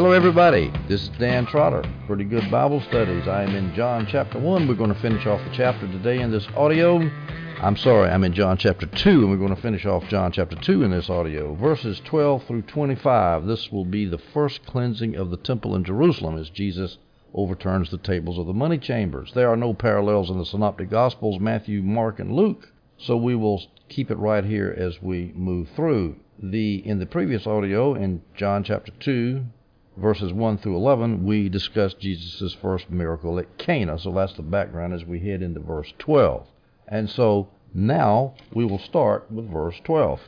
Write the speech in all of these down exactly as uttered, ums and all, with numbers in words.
Hello everybody, this is Dan Trotter, Pretty Good Bible Studies. I am in John chapter one. We're going to finish off the chapter today in this audio. I'm sorry, I'm in John chapter two, and we're going to finish off John chapter two in this audio. Verses twelve through twenty-five, this will be the first cleansing of the temple in Jerusalem as Jesus overturns the tables of the money changers. There are no parallels in the Synoptic Gospels, Matthew, Mark, and Luke, so we will keep it right here as we move through. The in the previous audio, in John chapter two, verses one through eleven, we discussed Jesus' first miracle at Cana. So that's the background as we head into verse twelve. And so now we will start with verse twelve.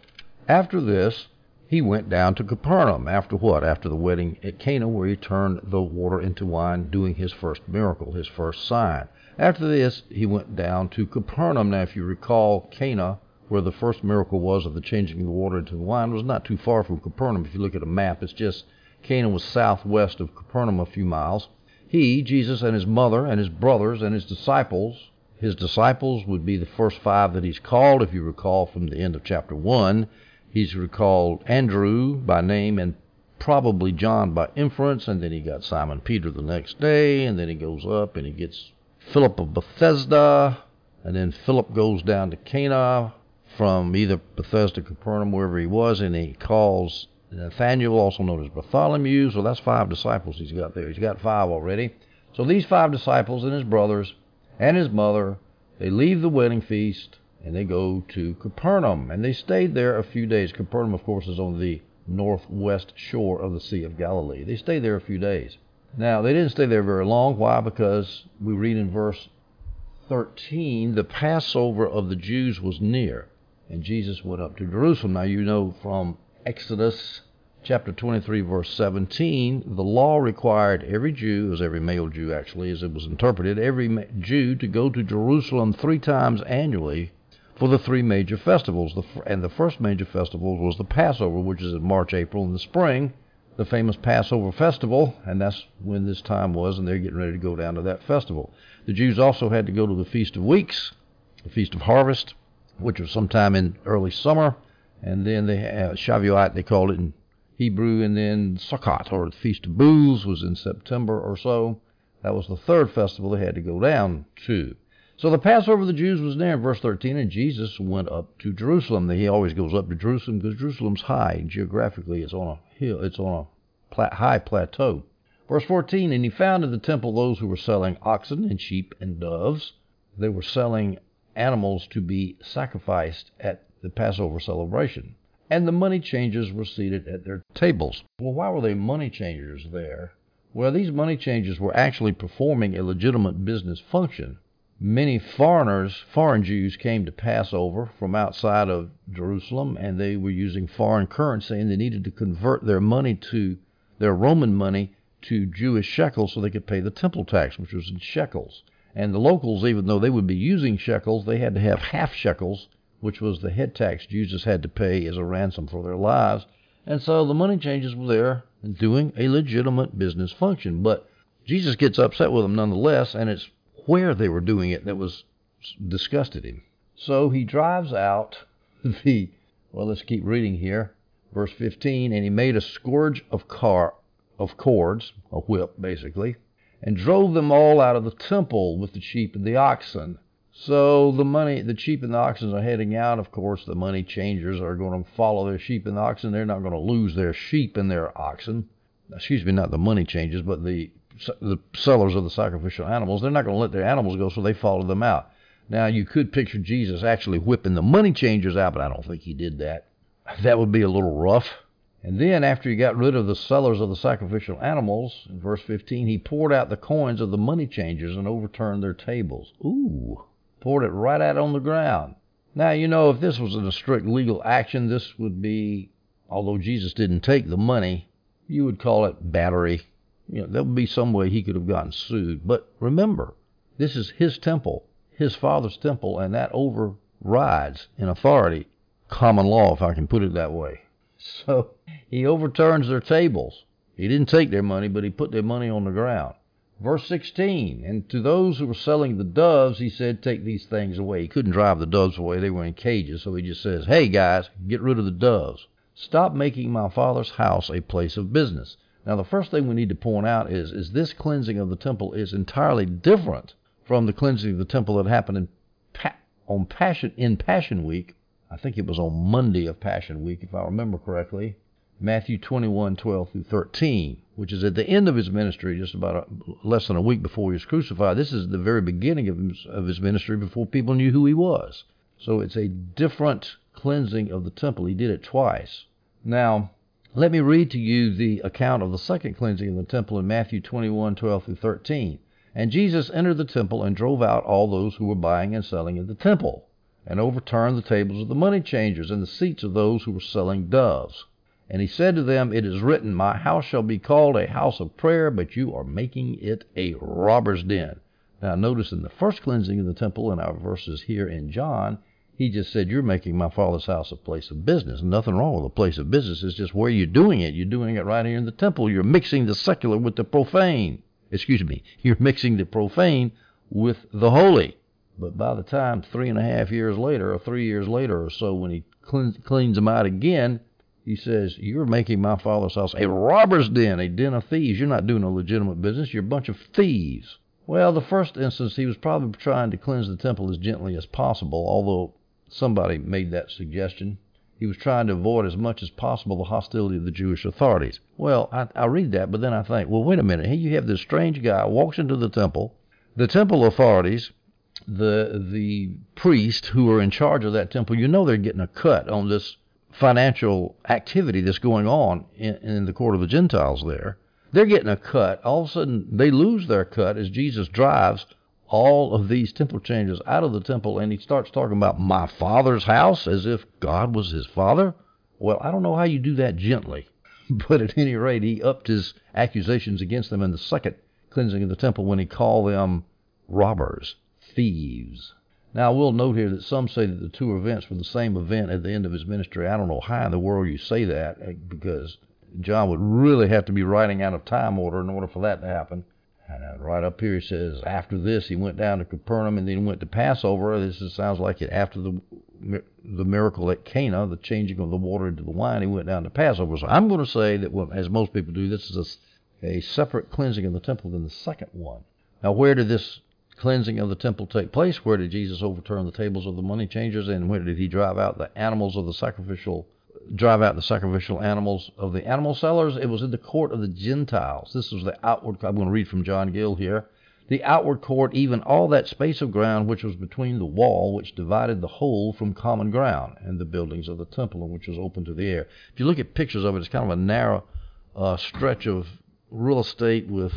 After this, he went down to Capernaum. After what? After the wedding at Cana, where he turned the water into wine, doing his first miracle, his first sign. After this, he went down to Capernaum. Now, if you recall, Cana, where the first miracle was of the changing of the water into wine, was not too far from Capernaum. If you look at a map, it's just Cana was southwest of Capernaum a few miles. He, Jesus, and his mother and his brothers and his disciples, his disciples would be the first five that he's called. If you recall from the end of chapter one, he's recalled Andrew by name and probably John by inference, and then he got Simon Peter the next day, and then he goes up and he gets Philip of Bethsaida, and then Philip goes down to Cana from either Bethsaida, Capernaum, wherever he was, and he calls Nathanael, also known as Bartholomew. So that's five disciples he's got there. He's got five already. So these five disciples and his brothers and his mother, they leave the wedding feast and they go to Capernaum. And they stayed there a few days. Capernaum, of course, is on the northwest shore of the Sea of Galilee. They stayed there a few days. Now, they didn't stay there very long. Why? Because we read in verse thirteen, the Passover of the Jews was near, and Jesus went up to Jerusalem. Now, you know from Exodus chapter twenty-three, verse seventeen, the law required every Jew, as every male Jew actually, as it was interpreted, every Jew to go to Jerusalem three times annually for the three major festivals. The, and the first major festival was the Passover, which is in March, April, in the spring, the famous Passover festival, and that's when this time was, and they're getting ready to go down to that festival. The Jews also had to go to the Feast of Weeks, the Feast of Harvest, which was sometime in early summer, and then they uh, Shavuot, they called it in Hebrew, and then Sukkot, or the Feast of Booths, was in September or so. That was the third festival they had to go down to. So the Passover of the Jews was near, in verse thirteen, and Jesus went up to Jerusalem. He always goes up to Jerusalem because Jerusalem's high. Geographically, it's on a hill, it's on a plat- high plateau. Verse fourteen, and he found in the temple those who were selling oxen and sheep and doves. They were selling animals to be sacrificed at the Passover celebration. And the money changers were seated at their tables. Well, why were they money changers there? Well, these money changers were actually performing a legitimate business function. Many foreigners, foreign Jews, came to Passover from outside of Jerusalem, and they were using foreign currency, and they needed to convert their money to their Roman money to Jewish shekels so they could pay the temple tax, which was in shekels. And the locals, even though they would be using shekels, they had to have half shekels, which was the head tax Jesus had to pay as a ransom for their lives. And so the money changers were there doing a legitimate business function. But Jesus gets upset with them nonetheless, and it's where they were doing it that was disgusted him. So he drives out the, well, let's keep reading here, verse fifteen, and he made a scourge of car of cords, a whip basically, and drove them all out of the temple with the sheep and the oxen. So the money, the sheep and the oxen are heading out. Of course, the money changers are going to follow their sheep and the oxen. They're not going to lose their sheep and their oxen. Excuse me, not the money changers, but the the sellers of the sacrificial animals. They're not going to let their animals go, so they follow them out. Now, you could picture Jesus actually whipping the money changers out, but I don't think he did that. That would be a little rough. And then after he got rid of the sellers of the sacrificial animals, in verse fifteen, he poured out the coins of the money changers and overturned their tables. Ooh. Poured it right out on the ground. Now, you know, if this was a strict legal action, this would be, although Jesus didn't take the money, you would call it battery. You know, there would be some way he could have gotten sued. But remember, this is his temple, his father's temple, and that overrides in authority common law, if I can put it that way. So he overturns their tables. He didn't take their money, but he put their money on the ground. Verse sixteen, and to those who were selling the doves, he said, take these things away. He couldn't drive the doves away. They were in cages, so he just says, hey, guys, get rid of the doves. Stop making my father's house a place of business. Now, the first thing we need to point out is, is this cleansing of the temple is entirely different from the cleansing of the temple that happened in pa- on Passion in Passion Week. I think it was on Monday of Passion Week, if I remember correctly. Matthew twenty-one, twelve through thirteen, which is at the end of his ministry, just about a, less than a week before he was crucified. This is the very beginning of his, of his ministry, before people knew who he was. So it's a different cleansing of the temple. He did it twice. Now, let me read to you the account of the second cleansing of the temple in Matthew twenty-one, twelve through thirteen. And Jesus entered the temple and drove out all those who were buying and selling in the temple, and overturned the tables of the money changers and the seats of those who were selling doves. And he said to them, "It is written, my house shall be called a house of prayer, but you are making it a robber's den." Now notice in the first cleansing of the temple in our verses here in John, he just said, "You're making my Father's house a place of business." Nothing wrong with a place of business. It's just where you're doing it. You're doing it right here in the temple. You're mixing the secular with the profane. Excuse me. You're mixing the profane with the holy. But by the time three and a half years later or three years later or so, when he cleans them out again, he says, "You're making my Father's house a robber's den, a den of thieves. You're not doing a legitimate business. You're a bunch of thieves." Well, the first instance, he was probably trying to cleanse the temple as gently as possible, although somebody made that suggestion. He was trying to avoid as much as possible the hostility of the Jewish authorities. Well, I, I read that, but then I think, well, wait a minute. Here you have this strange guy walks into the temple. The temple authorities, the the priests who are in charge of that temple, you know they're getting a cut on this financial activity that's going on in, in the court of the Gentiles there. They're getting a cut. All of a sudden, they lose their cut as Jesus drives all of these temple changers out of the temple, and he starts talking about my Father's house as if God was his Father. Well, I don't know how you do that gently, but at any rate, he upped his accusations against them in the second cleansing of the temple when he called them robbers, thieves. Now, we'll note here that some say that the two events were the same event at the end of his ministry. I don't know how in the world you say that, because John would really have to be writing out of time order in order for that to happen. And right up here he says, after this he went down to Capernaum and then went to Passover. This is, sounds like it after the the miracle at Cana, the changing of the water into the wine, he went down to Passover. So I'm going to say that, well, as most people do, this is a, a separate cleansing of the temple than the second one. Now, where did this cleansing of the temple take place? Where did Jesus overturn the tables of the money changers, and where did he drive out the animals of the sacrificial drive out the sacrificial animals of the animal sellers? It was in the court of the Gentiles. This was the outward. I'm going to read from John Gill here. The outward court, even all that space of ground which was between the wall which divided the whole from common ground, and the buildings of the temple, which was open to the air. If you look at pictures of it, it's kind of a narrow uh, stretch of real estate with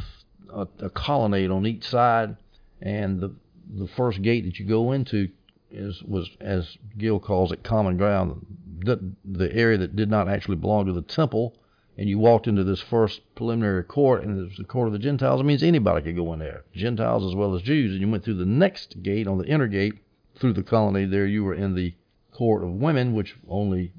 a, a colonnade on each side. And the the first gate that you go into is was, as Gill calls it, common ground, the, the area that did not actually belong to the temple. And you walked into this first preliminary court, and it was the court of the Gentiles. It means anybody could go in there, Gentiles as well as Jews. And you went through the next gate, on the inner gate, through the colonnade there. You were in the court of women, which only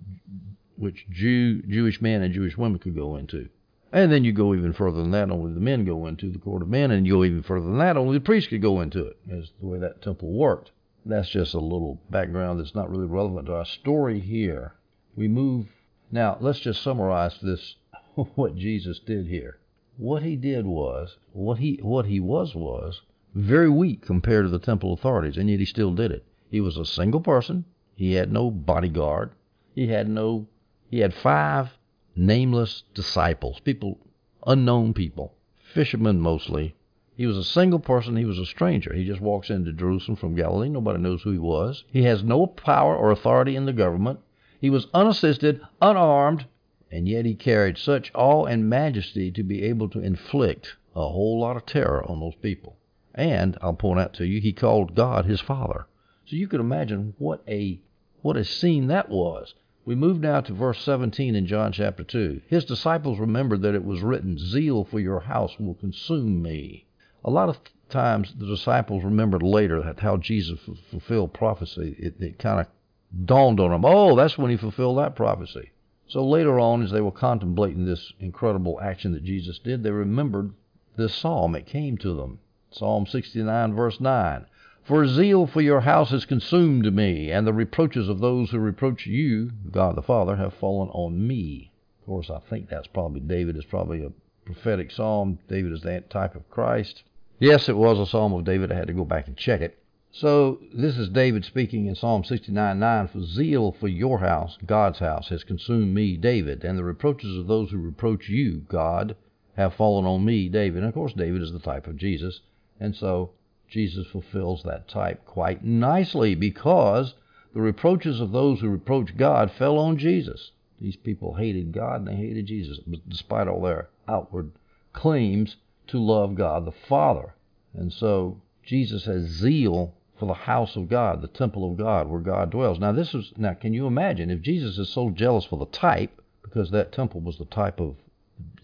which Jew Jewish men and Jewish women could go into. And then you go even further than that, only the men go into the court of men, and you go even further than that, only the priests could go into it, is the way that temple worked. That's just a little background that's not really relevant to our story here. We move, now let's just summarize this, what Jesus did here. What he did was, what he what he was was, very weak compared to the temple authorities, and yet he still did it. He was a single person, he had no bodyguard, he had no, he had five nameless disciples, people, unknown people, fishermen mostly. He was a single person. He was a stranger. He just walks into Jerusalem from Galilee. Nobody knows who he was. He has no power or authority in the government. He was unassisted, unarmed, and yet he carried such awe and majesty to be able to inflict a whole lot of terror on those people. And I'll point out to you, he called God his Father. So you can imagine what a what a scene that was. We move now to verse seventeen in John chapter two. His disciples remembered that it was written, "Zeal for your house will consume me." A lot of times the disciples remembered later that how Jesus f- fulfilled prophecy. It, it kind of dawned on them, oh, that's when he fulfilled that prophecy. So later on, as they were contemplating this incredible action that Jesus did, they remembered this psalm. It came to them. Psalm sixty-nine, verse nine. "For zeal for your house has consumed me, and the reproaches of those who reproach you," God the Father, "have fallen on me." Of course, I think that's probably David. It's probably a prophetic psalm. David is the type of Christ. Yes, it was a psalm of David. I had to go back and check it. So this is David speaking in Psalm sixty-nine nine, "For zeal for your house, God's house, has consumed me, David, and the reproaches of those who reproach you, God, have fallen on me, David." And of course, David is the type of Jesus, and so Jesus fulfills that type quite nicely, because the reproaches of those who reproach God fell on Jesus. These people hated God and they hated Jesus, despite all their outward claims to love God the Father. And so Jesus has zeal for the house of God, the temple of God, where God dwells. Now, this is now. Can you imagine if Jesus is so jealous for the type, because that temple was the type of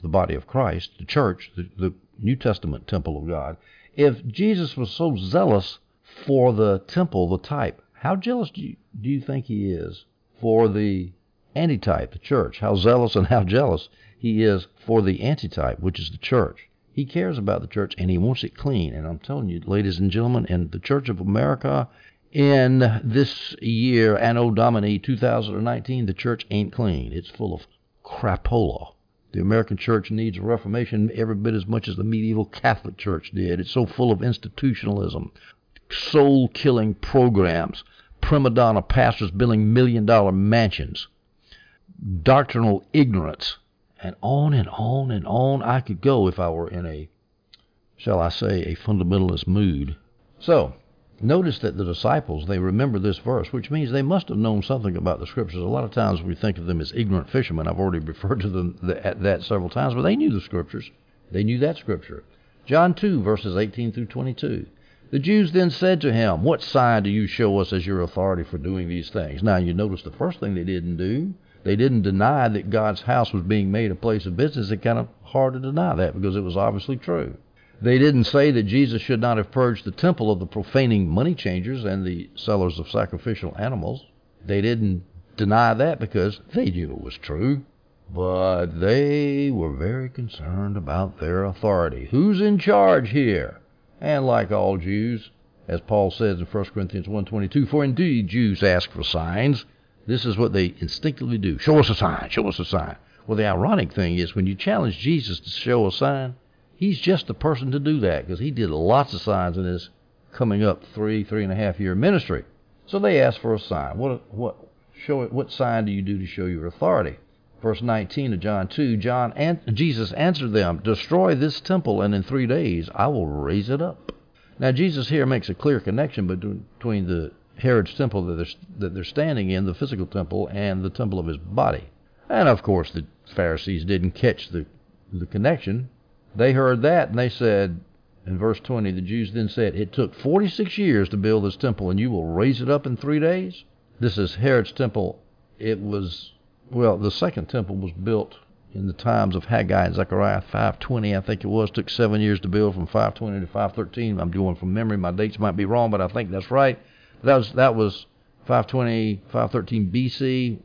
the body of Christ, the church, the, the New Testament temple of God. If Jesus was so zealous for the temple, the type, how jealous do you, do you think he is for the antitype, the church? How zealous and how jealous he is for the antitype, which is the church. He cares about the church, and he wants it clean. And I'm telling you, ladies and gentlemen, in the Church of America, in this year, Anno Domini two thousand nineteen, the church ain't clean. It's full of crapola. The American church needs a reformation every bit as much as the medieval Catholic Church did. It's so full of institutionalism, soul-killing programs, prima donna pastors building million-dollar mansions, doctrinal ignorance, and on and on and on I could go if I were in a, shall I say, a fundamentalist mood. So, notice that the disciples, they remember this verse, which means they must have known something about the Scriptures. A lot of times we think of them as ignorant fishermen. I've already referred to them th- that several times, but they knew the Scriptures. They knew that Scripture. John two, verses eighteen through twenty-two. "The Jews then said to him, 'What sign do you show us as your authority for doing these things?'" Now, you notice the first thing they didn't do. They didn't deny that God's house was being made a place of business. It's kind of hard to deny that because it was obviously true. They didn't say that Jesus should not have purged the temple of the profaning money changers and the sellers of sacrificial animals. They didn't deny that because they knew it was true. But they were very concerned about their authority. Who's in charge here? And like all Jews, as Paul says in First Corinthians one twenty-two, "For indeed Jews ask for signs." This is what they instinctively do. Show us a sign. Show us a sign. Well, the ironic thing is when you challenge Jesus to show a sign, he's just the person to do that because he did lots of signs in his coming up three, three and a half year ministry. So they asked for a sign. What, what, show it, what sign do you do to show your authority? Verse nineteen of John two, John and Jesus answered them, "Destroy this temple, and in three days I will raise it up." Now, Jesus here makes a clear connection between the Herod's temple that they're, that they're standing in, the physical temple, and the temple of his body. And, of course, the Pharisees didn't catch the, the connection. They heard that, and they said, in verse twenty, "The Jews then said, 'It took forty-six years to build this temple, and you will raise it up in three days?'" This is Herod's temple. It was, well, the second temple was built in the times of Haggai and Zechariah five twenty, I think it was. It took seven years to build from five twenty to five thirteen. I'm doing from memory. My dates might be wrong, but I think that's right. That was that was five twenty, five thirteen B C.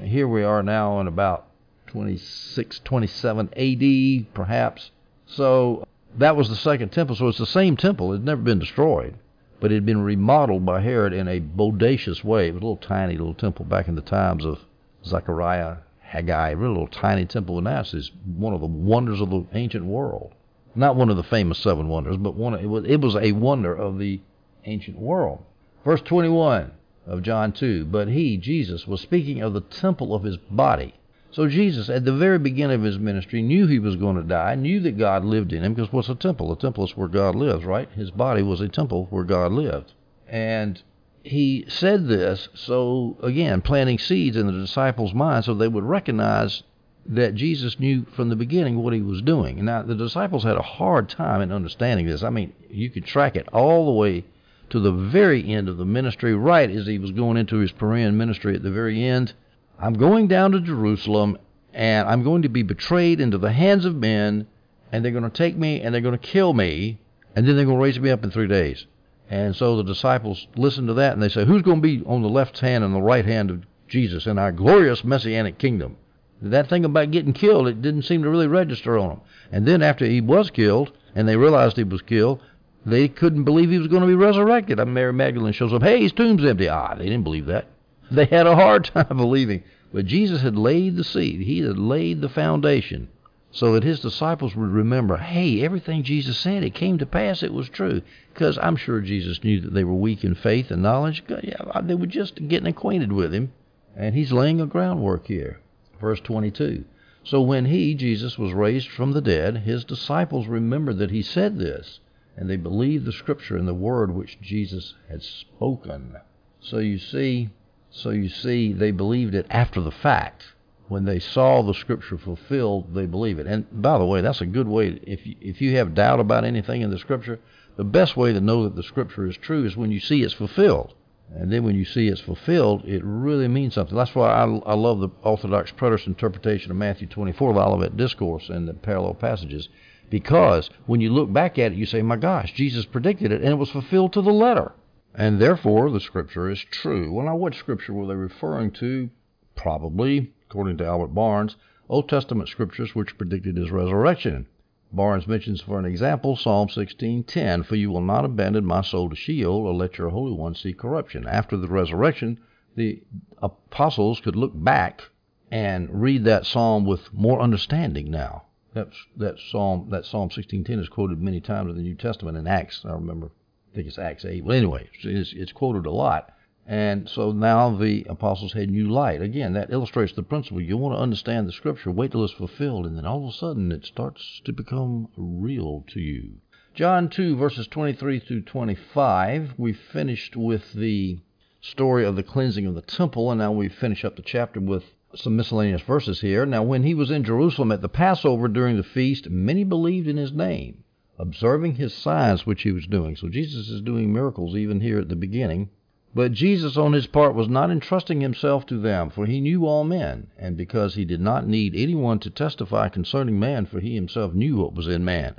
Here we are now in about twenty-six, twenty-seven A D, perhaps. So that was the second temple. So it's the same temple. It had never been destroyed, but it had been remodeled by Herod in a bodacious way. It was a little tiny little temple back in the times of Zechariah, Haggai, a really little tiny temple. And now it's one of the wonders of the ancient world. Not one of the famous seven wonders, but one. It was, it was a wonder of the ancient world. Verse twenty-one of John two, "But he, Jesus, was speaking of the temple of his body." So Jesus, at the very beginning of his ministry, knew he was going to die, knew that God lived in him, because what's a temple? A temple is where God lives, right? His body was a temple where God lived. And he said this, so again, planting seeds in the disciples' minds so they would recognize that Jesus knew from the beginning what he was doing. Now, the disciples had a hard time in understanding this. I mean, you could track it all the way to the very end of the ministry, right as he was going into his Perean ministry at the very end. "I'm going down to Jerusalem, and I'm going to be betrayed into the hands of men, and they're going to take me, and they're going to kill me, and then they're going to raise me up in three days. And so the disciples listen to that, and they say, "Who's going to be on the left hand and the right hand of Jesus in our glorious Messianic kingdom?" That thing about getting killed, it didn't seem to really register on them. And then after he was killed, and they realized he was killed, they couldn't believe he was going to be resurrected. I mean, Mary Magdalene shows up, "Hey, his tomb's empty." Ah, they didn't believe that. They had a hard time believing. But Jesus had laid the seed. He had laid the foundation so that his disciples would remember, hey, everything Jesus said, it came to pass, it was true. Because I'm sure Jesus knew that they were weak in faith and knowledge. They were just getting acquainted with him, and he's laying a groundwork here. Verse twenty-two, so when he, Jesus, was raised from the dead, his disciples remembered that he said this, and they believed the Scripture and the word which Jesus had spoken. So you see, so you see, they believed it after the fact. When they saw the Scripture fulfilled, they believe it. And by the way, that's a good way. If you, if you have doubt about anything in the Scripture, the best way to know that the Scripture is true is when you see it's fulfilled. And then when you see it's fulfilled, it really means something. That's why I, I love the Orthodox preterist interpretation of Matthew twenty-four, the Olivet Discourse, and the parallel passages. Because when you look back at it, you say, my gosh, Jesus predicted it, and it was fulfilled to the letter. And therefore, the Scripture is true. Well, now, what Scripture were they referring to? Probably, according to Albert Barnes, Old Testament Scriptures which predicted his resurrection. Barnes mentions, for an example, Psalm sixteen ten, for you will not abandon my soul to Sheol or let your Holy One see corruption. After the resurrection, the apostles could look back and read that psalm with more understanding now. That's, that psalm that Psalm sixteen ten is quoted many times in the New Testament in Acts. I remember, I think it's Acts eight. Well, anyway, it's, it's quoted a lot. And so now the apostles had new light. Again, that illustrates the principle. You want to understand the Scripture, wait till it's fulfilled, and then all of a sudden it starts to become real to you. John two, verses twenty-three through twenty-five, we finished with the story of the cleansing of the temple, and now we finish up the chapter with some miscellaneous verses here. Now, when he was in Jerusalem at the Passover during the feast, many believed in his name, observing his signs which he was doing. So Jesus is doing miracles even here at the beginning. But Jesus, on his part, was not entrusting himself to them, for he knew all men, and because he did not need anyone to testify concerning man, for he himself knew what was in man.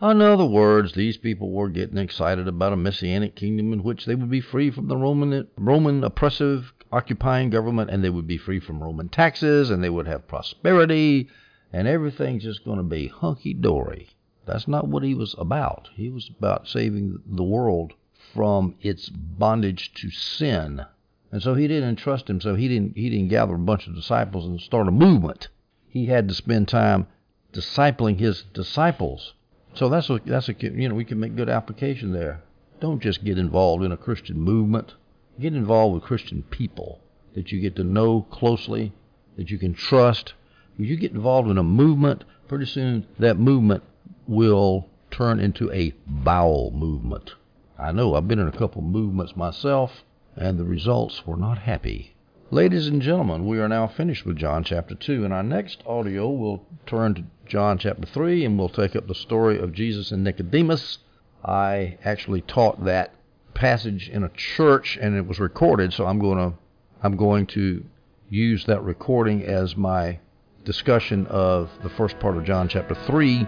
In other words, these people were getting excited about a messianic kingdom in which they would be free from the Roman, Roman oppressive, occupying government, and they would be free from Roman taxes, and they would have prosperity, and everything's just going to be hunky-dory. That's not what he was about. He was about saving the world from its bondage to sin. And so he didn't entrust him, so he didn't he didn't gather a bunch of disciples and start a movement. He had to spend time discipling his disciples. So that's a, that's a you know we can make good application there. Don't just get involved in a Christian movement. Get involved with Christian people that you get to know closely, that you can trust. If you get involved in a movement, pretty soon that movement will turn into a bowel movement. I know, I've been in a couple movements myself, and the results were not happy. Ladies and gentlemen, we are now finished with John chapter two. In our next audio, we'll turn to John chapter three, and we'll take up the story of Jesus and Nicodemus. I actually taught that passage in a church, and it was recorded, so I'm going to, I'm going to use that recording as my discussion of the first part of John chapter three,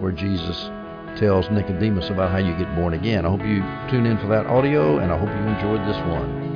where Jesus tells Nicodemus about how you get born again. I hope you tune in for that audio, and I hope you enjoyed this one.